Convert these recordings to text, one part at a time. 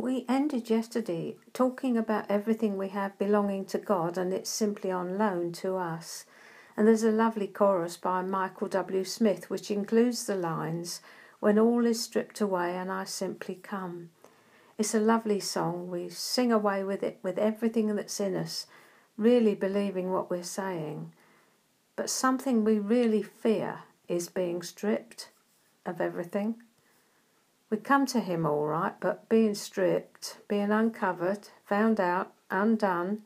We ended yesterday talking about everything we have belonging to God, and it's simply on loan to us. And there's a lovely chorus by Michael W. Smith which includes the lines, "When all is stripped away and I simply come." It's a lovely song. We sing away with it, with everything that's in us, really believing what we're saying. But something we really fear is being stripped of everything. We come to him all right, but being stripped, being uncovered, found out, undone,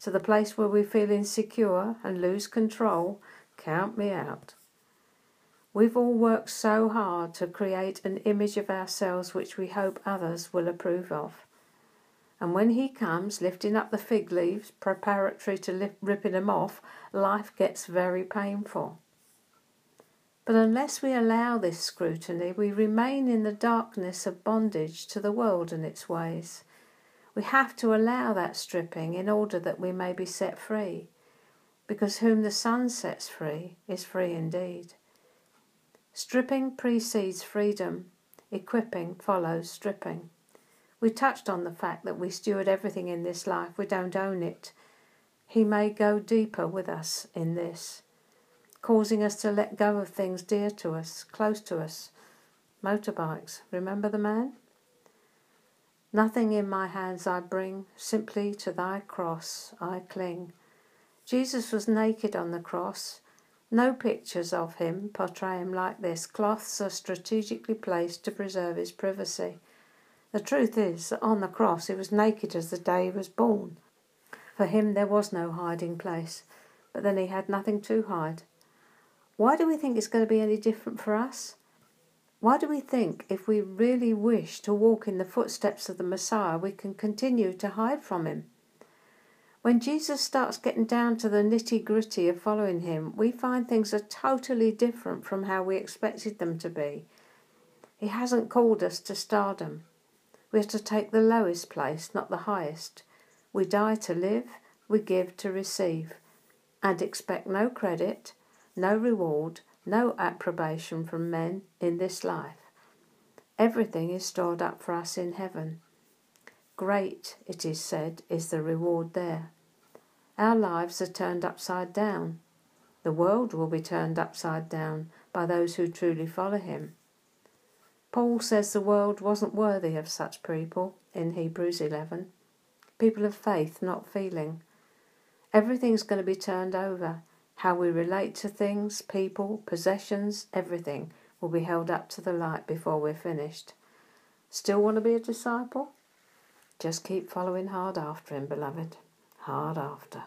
to the place where we feel insecure and lose control, count me out. We've all worked so hard to create an image of ourselves which we hope others will approve of. And when he comes, lifting up the fig leaves, preparatory to ripping them off, life gets very painful. But unless we allow this scrutiny, we remain in the darkness of bondage to the world and its ways. We have to allow that stripping in order that we may be set free, because whom the Son sets free is free indeed. Stripping precedes freedom. Equipping follows stripping. We touched on the fact that we steward everything in this life. We don't own it. He may go deeper with us in this, causing us to let go of things dear to us, close to us. Motorbikes, remember the man? Nothing in my hands I bring, simply to thy cross I cling. Jesus was naked on the cross. No pictures of him portray him like this. Cloths are strategically placed to preserve his privacy. The truth is that on the cross he was naked as the day he was born. For him there was no hiding place, but then he had nothing to hide. Why do we think it's going to be any different for us? Why do we think if we really wish to walk in the footsteps of the Messiah, we can continue to hide from him? When Jesus starts getting down to the nitty-gritty of following him, we find things are totally different from how we expected them to be. He hasn't called us to stardom. We have to take the lowest place, not the highest. We die to live, we give to receive, and expect no credit, no reward, no approbation from men in this life. Everything is stored up for us in heaven. Great, it is said, is the reward there. Our lives are turned upside down. The world will be turned upside down by those who truly follow him. Paul says the world wasn't worthy of such people in Hebrews 11. People of faith, not feeling. Everything's going to be turned over. How we relate to things, people, possessions, everything will be held up to the light before we're finished. Still want to be a disciple? Just keep following hard after him, beloved. Hard after.